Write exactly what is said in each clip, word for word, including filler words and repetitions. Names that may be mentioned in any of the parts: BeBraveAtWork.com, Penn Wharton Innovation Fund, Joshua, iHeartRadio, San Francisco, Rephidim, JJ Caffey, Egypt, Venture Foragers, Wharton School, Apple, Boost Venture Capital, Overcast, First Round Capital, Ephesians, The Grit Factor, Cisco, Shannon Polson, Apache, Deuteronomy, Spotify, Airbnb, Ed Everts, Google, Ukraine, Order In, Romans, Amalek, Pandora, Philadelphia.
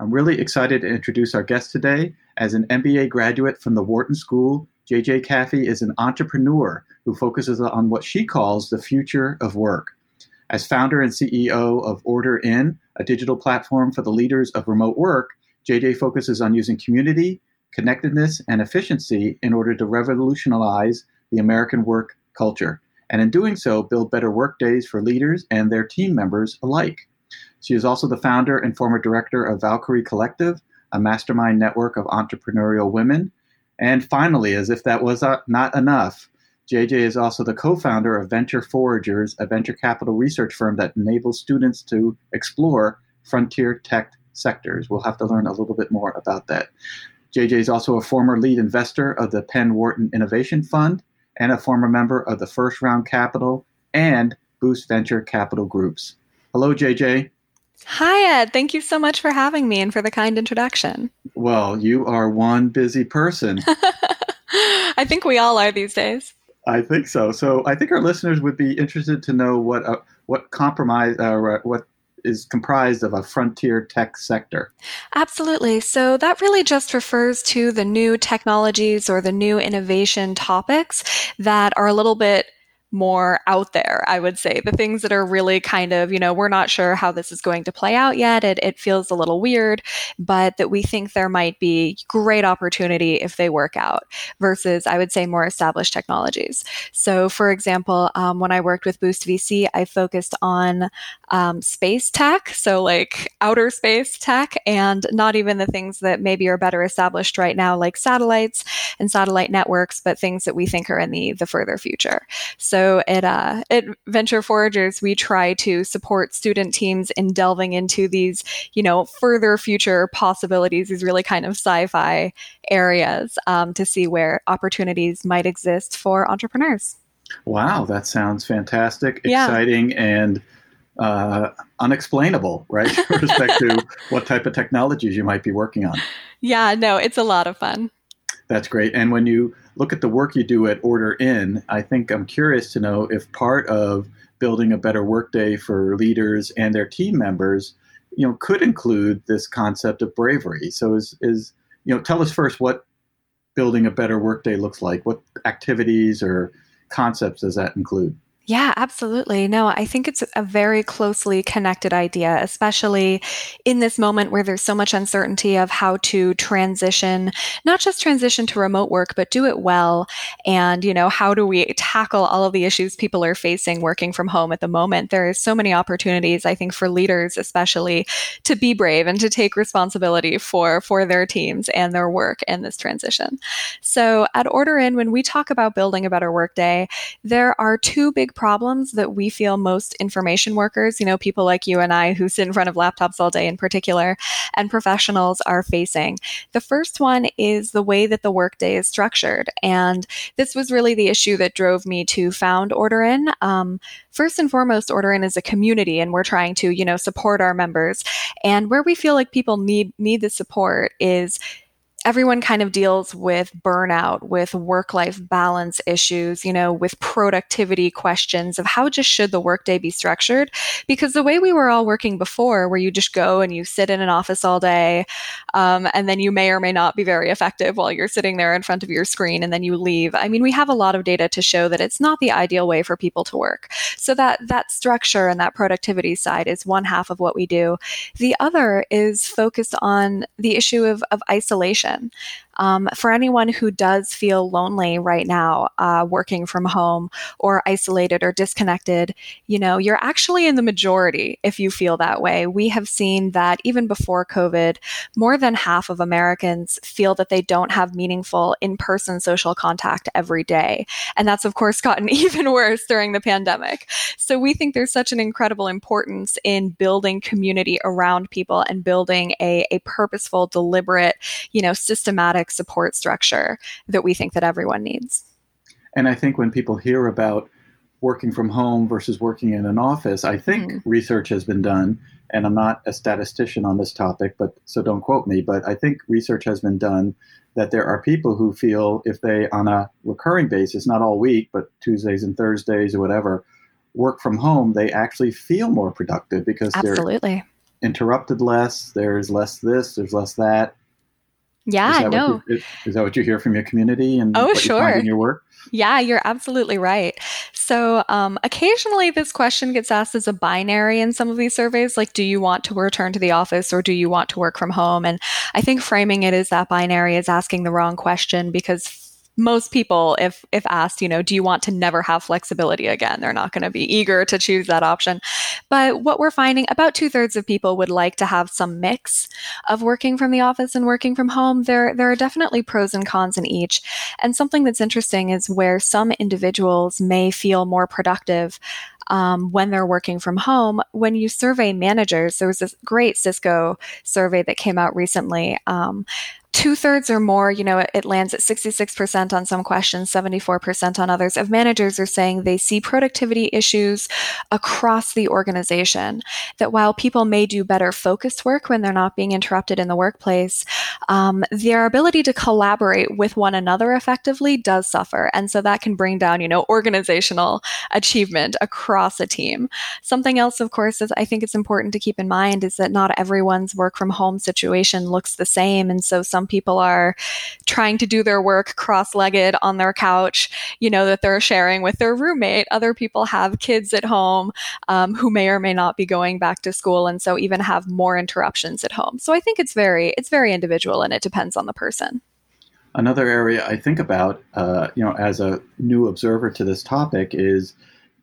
I'm really excited to introduce our guest today. As an M B A graduate from the Wharton School, J J Caffey is an entrepreneur who focuses on what she calls the future of work. As founder and C E O of Order In, a digital platform for the leaders of remote work, J J focuses on using community, connectedness, and efficiency in order to revolutionize the American work culture, and in doing so, build better work days for leaders and their team members alike. She is also the founder and former director of Valkyrie Collective, a mastermind network of entrepreneurial women. And finally, as if that was not enough, J J is also the co-founder of Venture Foragers, a venture capital research firm that enables students to explore frontier tech sectors. We'll have to learn a little bit more about that. J J is also a former lead investor of the Penn Wharton Innovation Fund and a former member of the First Round Capital and Boost Venture Capital groups. Hello, J J. Hi, Ed. Thank you so much for having me and for the kind introduction. Well, you are one busy person. I think we all are these days. I think so. So I think our listeners would be interested to know what uh, what compromise uh, what is comprised of a frontier tech sector. Absolutely. So that really just refers to the new technologies or the new innovation topics that are a little bit more out there, I would say. The things that are really kind of, you know, we're not sure how this is going to play out yet. It, it feels a little weird, but that we think there might be great opportunity if they work out versus, I would say, more established technologies. So, for example, um, when I worked with Boost V C, I focused on um, space tech, so like outer space tech, and not even the things that maybe are better established right now, like satellites and satellite networks, but things that we think are in the, the further future. So So at, uh, at Venture Foragers, we try to support student teams in delving into these, you know, further future possibilities, these really kind of sci-fi areas um, to see where opportunities might exist for entrepreneurs. Wow, that sounds fantastic, yeah. Exciting, and uh, unexplainable, right, with respect to what type of technologies you might be working on. Yeah, no, it's a lot of fun. That's great. And when you look at the work you do at Order In, I think I'm curious to know if part of building a better workday for leaders and their team members, you know, could include this concept of bravery. So is, is you know, tell us first what building a better workday looks like. What activities or concepts does that include? Yeah, absolutely. No, I think it's a very closely connected idea, especially in this moment where there's so much uncertainty of how to transition, not just transition to remote work, but do it well. And, you know, how do we tackle all of the issues people are facing working from home at the moment? There are so many opportunities, I think, for leaders, especially to be brave and to take responsibility for, for their teams and their work and this transition. So at Order In, when we talk about building a better workday, there are two big problems that we feel most information workers, you know, people like you and I who sit in front of laptops all day in particular, and professionals are facing. The first one is the way that the workday is structured. And this was really the issue that drove me to found Order In. Um, first and foremost, Order In is a community, and we're trying to, you know, support our members. And where we feel like people need, need the support is everyone kind of deals with burnout, with work-life balance issues, you know, with productivity questions of how just should the workday be structured? Because the way we were all working before, where you just go and you sit in an office all day, um, and then you may or may not be very effective while you're sitting there in front of your screen, and then you leave. I mean, we have a lot of data to show that it's not the ideal way for people to work. So that that structure and that productivity side is one half of what we do. The other is focused on the issue of, of isolation. Um, for anyone who does feel lonely right now, uh, working from home or isolated or disconnected, you know, you're actually in the majority if you feel that way. We have seen that even before COVID, more than half of Americans feel that they don't have meaningful in-person social contact every day. And that's, of course, gotten even worse during the pandemic. So we think there's such an incredible importance in building community around people and building a, a purposeful, deliberate, you know, systematic support structure that we think that everyone needs. And I think when people hear about working from home versus working in an office, I think mm. research has been done, and I'm not a statistician on this topic, but so don't quote me, but I think research has been done that there are people who feel if they, on a recurring basis, not all week, but Tuesdays and Thursdays or whatever, work from home, they actually feel more productive because Absolutely. They're interrupted less, there's less this, there's less that. Yeah, no. You, is that what you hear from your community and oh, what sure. you find in your work? Yeah, you're absolutely right. So um, occasionally this question gets asked as a binary in some of these surveys, like, do you want to return to the office or do you want to work from home? And I think framing it as that binary is asking the wrong question, because most people, if if asked, you know, do you want to never have flexibility again? They're not going to be eager to choose that option. But what we're finding, about two thirds of people would like to have some mix of working from the office and working from home. There, there are definitely pros and cons in each. And something that's interesting is where some individuals may feel more productive Um, when they're working from home, when you survey managers, there was this great Cisco survey that came out recently. Um, two thirds or more, you know, it, it lands at sixty-six percent on some questions, seventy-four percent on others, of managers are saying they see productivity issues across the organization. That while people may do better focused work when they're not being interrupted in the workplace, um, their ability to collaborate with one another effectively does suffer. And so that can bring down, you know, organizational achievement across a team. Something else, of course, is I think it's important to keep in mind is that not everyone's work from home situation looks the same. And so some people are trying to do their work cross-legged on their couch, you know, that they're sharing with their roommate. Other people have kids at home um, who may or may not be going back to school, and so even have more interruptions at home. So I think it's very, it's very individual, and it depends on the person. Another area I think about, uh, you know, as a new observer to this topic is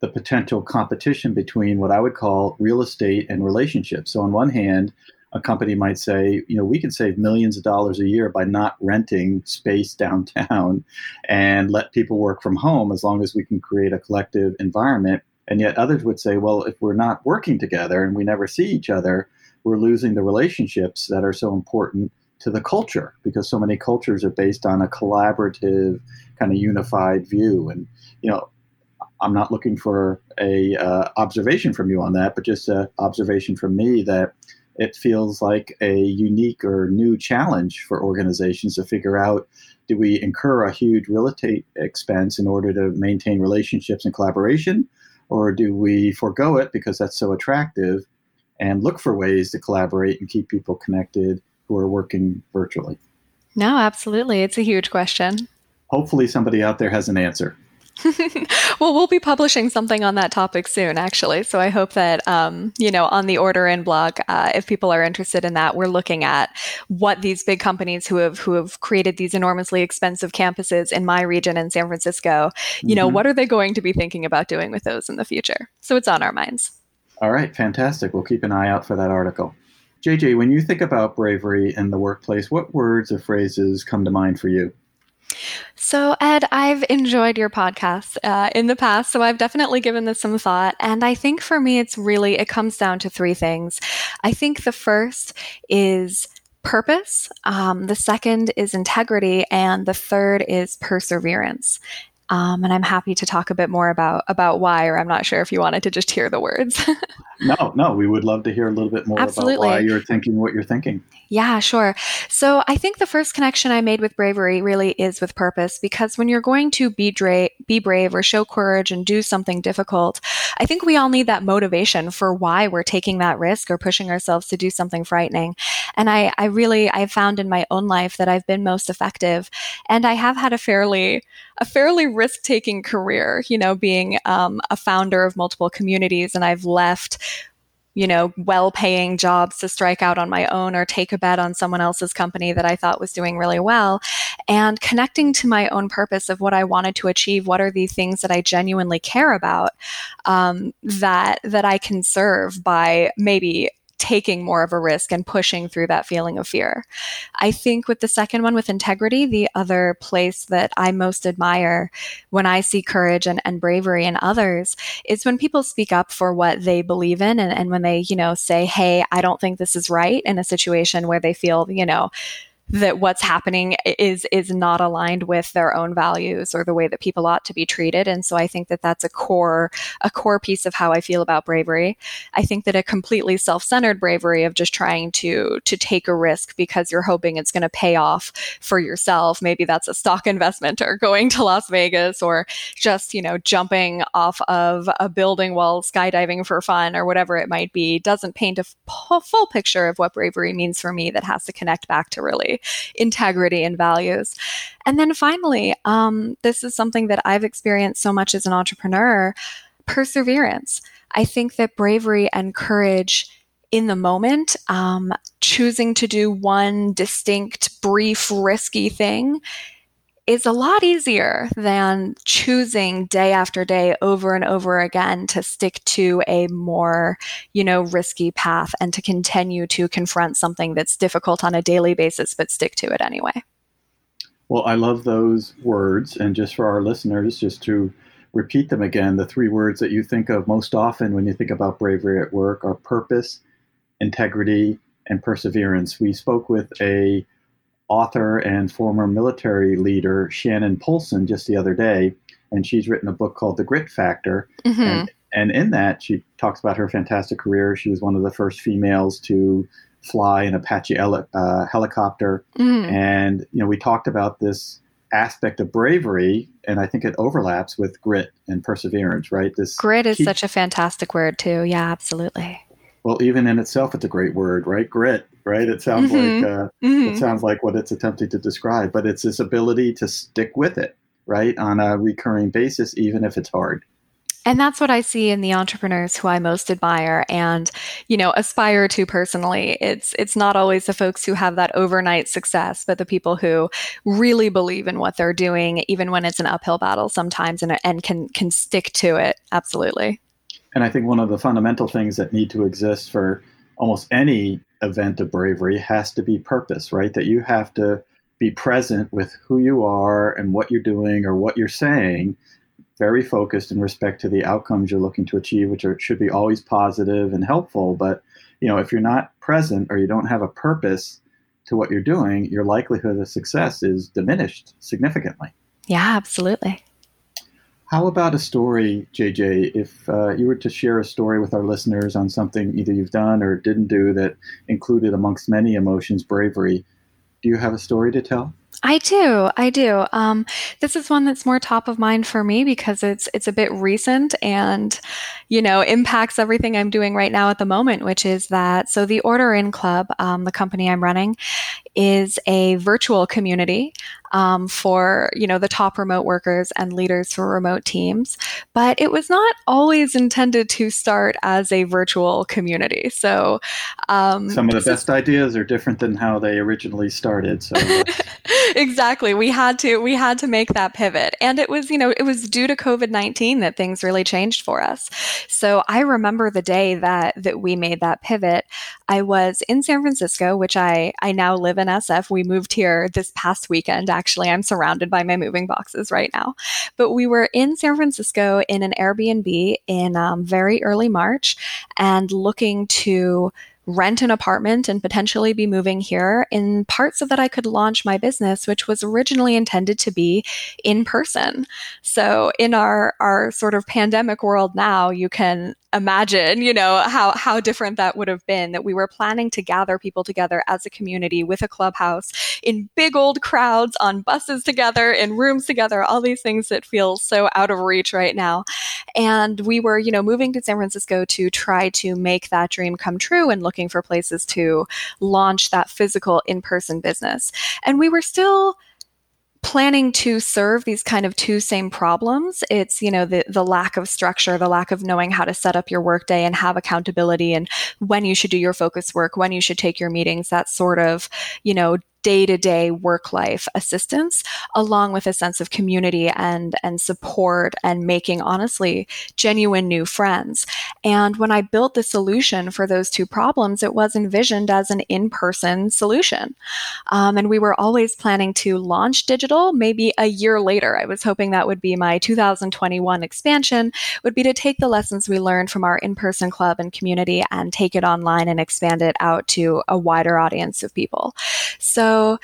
the potential competition between what I would call real estate and relationships. So on one hand, a company might say, you know, we can save millions of dollars a year by not renting space downtown and let people work from home as long as we can create a collective environment. And yet others would say, well, if we're not working together and we never see each other, we're losing the relationships that are so important to the culture, because so many cultures are based on a collaborative kind of unified view. And, you know, I'm not looking for a uh, observation from you on that, but just an observation from me that it feels like a unique or new challenge for organizations to figure out, do we incur a huge real estate expense in order to maintain relationships and collaboration, or do we forego it because that's so attractive and look for ways to collaborate and keep people connected who are working virtually? No, absolutely. It's a huge question. Hopefully somebody out there has an answer. Well, we'll be publishing something on that topic soon, actually. So I hope that, um, you know, on the Order In blog, uh, if people are interested in that, we're looking at what these big companies who have who have created these enormously expensive campuses in my region in San Francisco, you mm-hmm. know, what are they going to be thinking about doing with those in the future? So it's on our minds. All right. Fantastic. We'll keep an eye out for that article. J J, when you think about bravery in the workplace, what words or phrases come to mind for you? So, Ed, I've enjoyed your podcast uh, in the past, so I've definitely given this some thought. And I think for me, it's really, it comes down to three things. I think the first is purpose, um, the second is integrity, and the third is perseverance. Um, and I'm happy to talk a bit more about, about why, or I'm not sure if you wanted to just hear the words. No, no, we would love to hear a little bit more Absolutely. About why you're thinking what you're thinking. Yeah, sure. So I think the first connection I made with bravery really is with purpose, because when you're going to be, dra- be brave or show courage and do something difficult, I think we all need that motivation for why we're taking that risk or pushing ourselves to do something frightening. And I, I really, I've found in my own life that I've been most effective, and I have had a fairly, a fairly risk-taking career, you know, being um, a founder of multiple communities, and I've left, you know, well-paying jobs to strike out on my own or take a bet on someone else's company that I thought was doing really well. And connecting to my own purpose of what I wanted to achieve, what are the things that I genuinely care about, um, that that I can serve by maybe taking more of a risk and pushing through that feeling of fear. I think with the second one, with integrity, the other place that I most admire when I see courage and, and bravery in others is when people speak up for what they believe in, and, and when they, you know, say, hey, I don't think this is right, in a situation where they feel, you know, that what's happening is is not aligned with their own values or the way that people ought to be treated. And so I think that that's a core a core piece of how I feel about bravery. I think that a completely self-centered bravery of just trying to to take a risk because you're hoping it's going to pay off for yourself. Maybe that's a stock investment or going to Las Vegas or just, you know, jumping off of a building while skydiving for fun or whatever it might be, doesn't paint a f- full picture of what bravery means for me. That has to connect back to really integrity and values. And then finally, um, this is something that I've experienced so much as an entrepreneur, perseverance. I think that bravery and courage in the moment, um, choosing to do one distinct, brief, risky thing is a lot easier than choosing day after day over and over again to stick to a more, you know, risky path and to continue to confront something that's difficult on a daily basis, but stick to it anyway. Well, I love those words. And just for our listeners, just to repeat them again, the three words that you think of most often when you think about bravery at work are purpose, integrity, and perseverance. We spoke with a author and former military leader, Shannon Polson, just the other day, and she's written a book called The Grit Factor. Mm-hmm. And, and in that, she talks about her fantastic career. She was one of the first females to fly an Apache heli- uh, helicopter. Mm-hmm. And, you know, we talked about this aspect of bravery, and I think it overlaps with grit and perseverance, right? This Grit is keep- such a fantastic word, too. Yeah, absolutely. Well, even in itself, it's a great word, right? Grit, right? It sounds mm-hmm. like uh, mm-hmm. it sounds like what it's attempting to describe, but it's this ability to stick with it, right, on a recurring basis, even if it's hard. And that's what I see in the entrepreneurs who I most admire and, you know, aspire to personally. It's it's not always the folks who have that overnight success, but the people who really believe in what they're doing, even when it's an uphill battle sometimes, and and can can stick to it. Absolutely. And I think one of the fundamental things that need to exist for almost any event of bravery has to be purpose, right? That you have to be present with who you are and what you're doing or what you're saying, very focused in respect to the outcomes you're looking to achieve, which are, should be always positive and helpful. But, you know, if you're not present or you don't have a purpose to what you're doing, your likelihood of success is diminished significantly. Yeah, absolutely. How about a story, J J, if uh, you were to share a story with our listeners on something either you've done or didn't do that included, amongst many emotions, bravery? Do you have a story to tell? I do. I do. Um, this is one that's more top of mind for me because it's it's a bit recent and, you know, impacts everything I'm doing right now at the moment, which is that, so the Order In Club, um, the company I'm running, is a virtual community um, for, you know, the top remote workers and leaders for remote teams. But it was not always intended to start as a virtual community. So um, some of the best ideas are different than how they originally started. So exactly. We had to we had to make that pivot. And it was, you know, it was due to covid nineteen that things really changed for us. So I remember the day that that we made that pivot. I was in San Francisco, which I, I now live in S F. We moved here this past weekend. Actually, I'm surrounded by my moving boxes right now. But we were in San Francisco in an Airbnb in um, very early March and looking to rent an apartment and potentially be moving here in part so that I could launch my business, which was originally intended to be in person. So in our, our sort of pandemic world now, you can imagine, you know, how, how different that would have been, that we were planning to gather people together as a community with a clubhouse in big old crowds, on buses together, in rooms together, all these things that feel so out of reach right now. And we were, you know, moving to San Francisco to try to make that dream come true and looking for places to launch that physical in-person business. And we were still planning to serve these kind of two same problems. It's, you know, the, the lack of structure, the lack of knowing how to set up your workday and have accountability and when you should do your focus work, when you should take your meetings, that sort of, you know, day-to-day work-life assistance, along with a sense of community and, and support and making, honestly, genuine new friends. And when I built the solution for those two problems, it was envisioned as an in-person solution. Um, and we were always planning to launch digital maybe a year later. I was hoping that would be my two thousand twenty-one expansion, would be to take the lessons we learned from our in-person club and community and take it online and expand it out to a wider audience of people. So So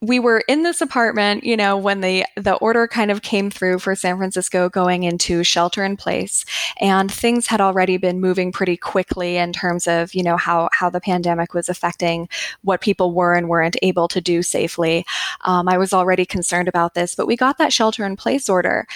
we were in this apartment, you know, when the, the order kind of came through for San Francisco going into shelter in place, and things had already been moving pretty quickly in terms of, you know, how, how the pandemic was affecting what people were and weren't able to do safely. Um, I was already concerned about this, but we got that shelter in place order.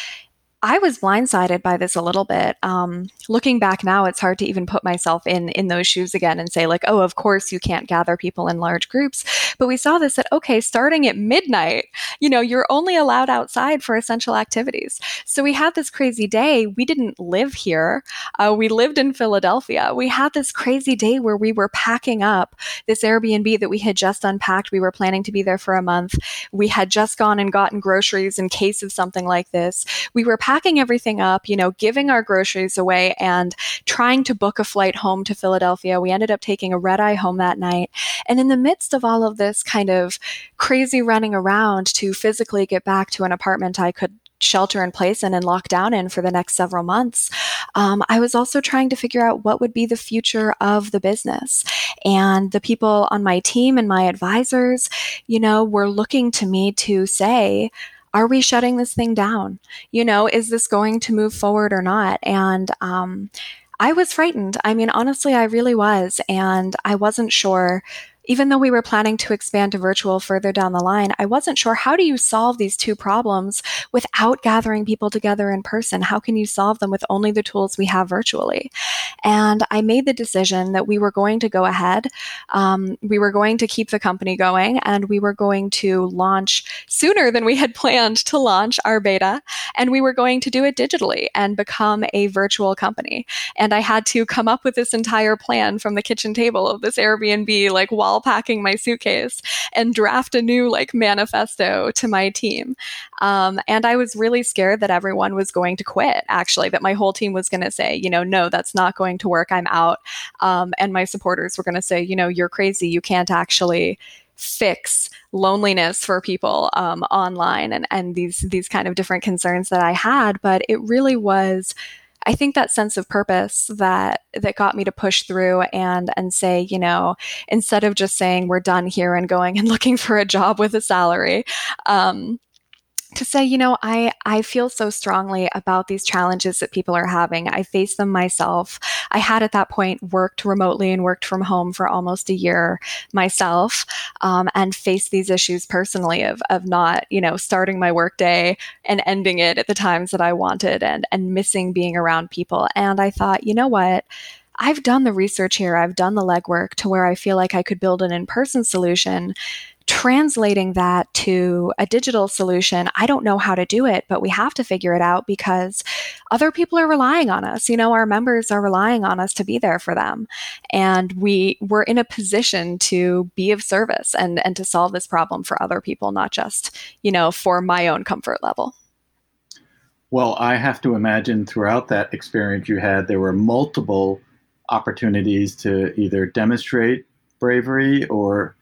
I was blindsided by this a little bit. Um, looking back now, it's hard to even put myself in in those shoes again and say like, oh, of course you can't gather people in large groups. But we saw this at, okay, starting at midnight, you know, you're only allowed outside for essential activities. So we had this crazy day. We didn't live here. Uh, we lived in Philadelphia. We had this crazy day where we were packing up this Airbnb that we had just unpacked. We were planning to be there for a month. We had just gone and gotten groceries in case of something like this. We were packing everything up, you know, giving our groceries away and trying to book a flight home to Philadelphia. We ended up taking a red eye home that night. And in the midst of all of this kind of crazy running around to physically get back to an apartment I could shelter in place and in lockdown in for the next several months, um, I was also trying to figure out what would be the future of the business. And the people on my team and my advisors, you know, were looking to me to say, are we shutting this thing down? You know, is this going to move forward or not? And um, I was frightened. I mean, honestly, I really was. And I wasn't sure, even though we were planning to expand to virtual further down the line, I wasn't sure, how do you solve these two problems without gathering people together in person? How can you solve them with only the tools we have virtually? And I made the decision that we were going to go ahead. Um, we were going to keep the company going, and we were going to launch sooner than we had planned to launch our beta. And we were going to do it digitally and become a virtual company. And I had to come up with this entire plan from the kitchen table of this Airbnb, like while packing my suitcase, and draft a new like manifesto to my team. Um, and I was really scared that everyone was going to quit, actually, that my whole team was going to say, you know, no, that's not going to work. I'm out. Um, and my supporters were going to say, you know, you're crazy. You can't actually fix loneliness for people um, online and, and these, these kind of different concerns that I had. But it really was, I think, that sense of purpose that that got me to push through and and say, you know, instead of just saying we're done here and going and looking for a job with a salary, um, to say, you know, I, I feel so strongly about these challenges that people are having. I face them myself. I had at that point worked remotely and worked from home for almost a year myself, um, and faced these issues personally of, of not, you know, starting my workday and ending it at the times that I wanted and, and missing being around people. And I thought, you know what? I've done the research here. I've done the legwork to where I feel like I could build an in-person solution. Translating that to a digital solution, I don't know how to do it, but we have to figure it out because other people are relying on us. You know, our members are relying on us to be there for them. And we we're in a position to be of service and, and to solve this problem for other people, not just, you know, for my own comfort level. Well, I have to imagine throughout that experience you had, there were multiple opportunities to either demonstrate bravery or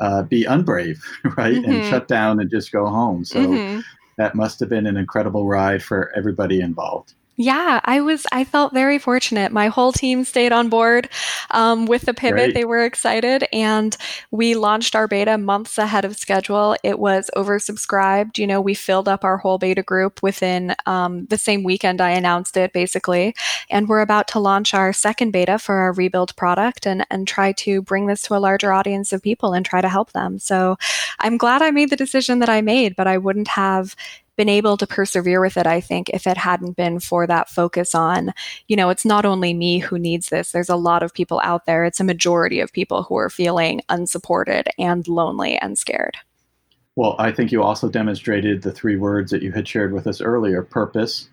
Uh, be unbrave, right? Mm-hmm. And shut down and just go home. So mm-hmm. That must have been an incredible ride for everybody involved. Yeah, I was. I felt very fortunate. My whole team stayed on board um, with the pivot. Great. They were excited, and we launched our beta months ahead of schedule. It was oversubscribed. You know, we filled up our whole beta group within um, the same weekend I announced it, basically. And we're about to launch our second beta for our rebuild product, and and try to bring this to a larger audience of people and try to help them. So, I'm glad I made the decision that I made, but I wouldn't have been able to persevere with it, I think, if it hadn't been for that focus on, you know, it's not only me who needs this. There's a lot of people out there. It's a majority of people who are feeling unsupported and lonely and scared. Well, I think you also demonstrated the three words that you had shared with us earlier: purpose,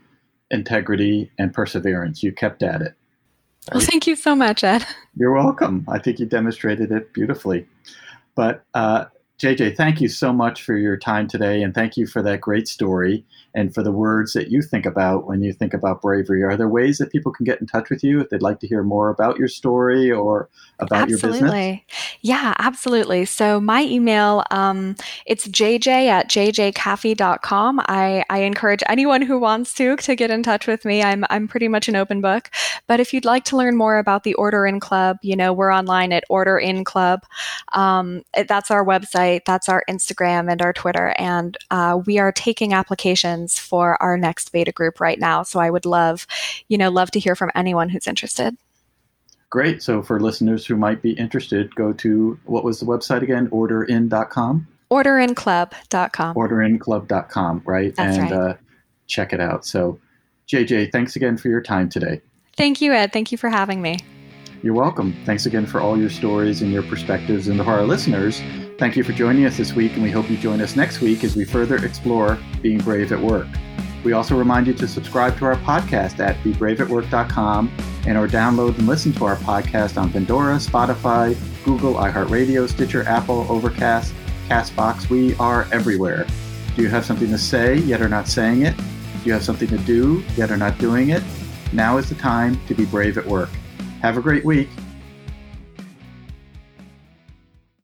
integrity, and perseverance. You kept at it. Well, thank you so much, Ed. You're welcome. I think you demonstrated it beautifully. But, uh, J J, thank you so much for your time today, and thank you for that great story and for the words that you think about when you think about bravery. Are there ways that people can get in touch with you if they'd like to hear more about your story or about absolutely. your business? Yeah, absolutely. So my email, um, it's j j at j j caffey dot com. I, I encourage anyone who wants to to get in touch with me. I'm I'm pretty much an open book. But if you'd like to learn more about the Order In Club, you know, we're online at Order In Club. Um, that's our website. That's our Instagram and our Twitter. And uh, we are taking applications for our next beta group right now. So I would love, you know, love to hear from anyone who's interested. Great. So for listeners who might be interested, go to, what was the website again? order in dot com? order in club dot com. order in club dot com, right? That's and right. Uh, check it out. So J J, thanks again for your time today. Thank you, Ed. Thank you for having me. You're welcome. Thanks again for all your stories and your perspectives. And to our listeners, thank you for joining us this week, and we hope you join us next week as we further explore being brave at work. We also remind you to subscribe to our podcast at be brave at work dot com and or download and listen to our podcast on Pandora, Spotify, Google, iHeartRadio, Stitcher, Apple, Overcast, CastBox. We are everywhere. Do you have something to say, yet are not saying it? Do you have something to do, yet are not doing it? Now is the time to be brave at work. Have a great week.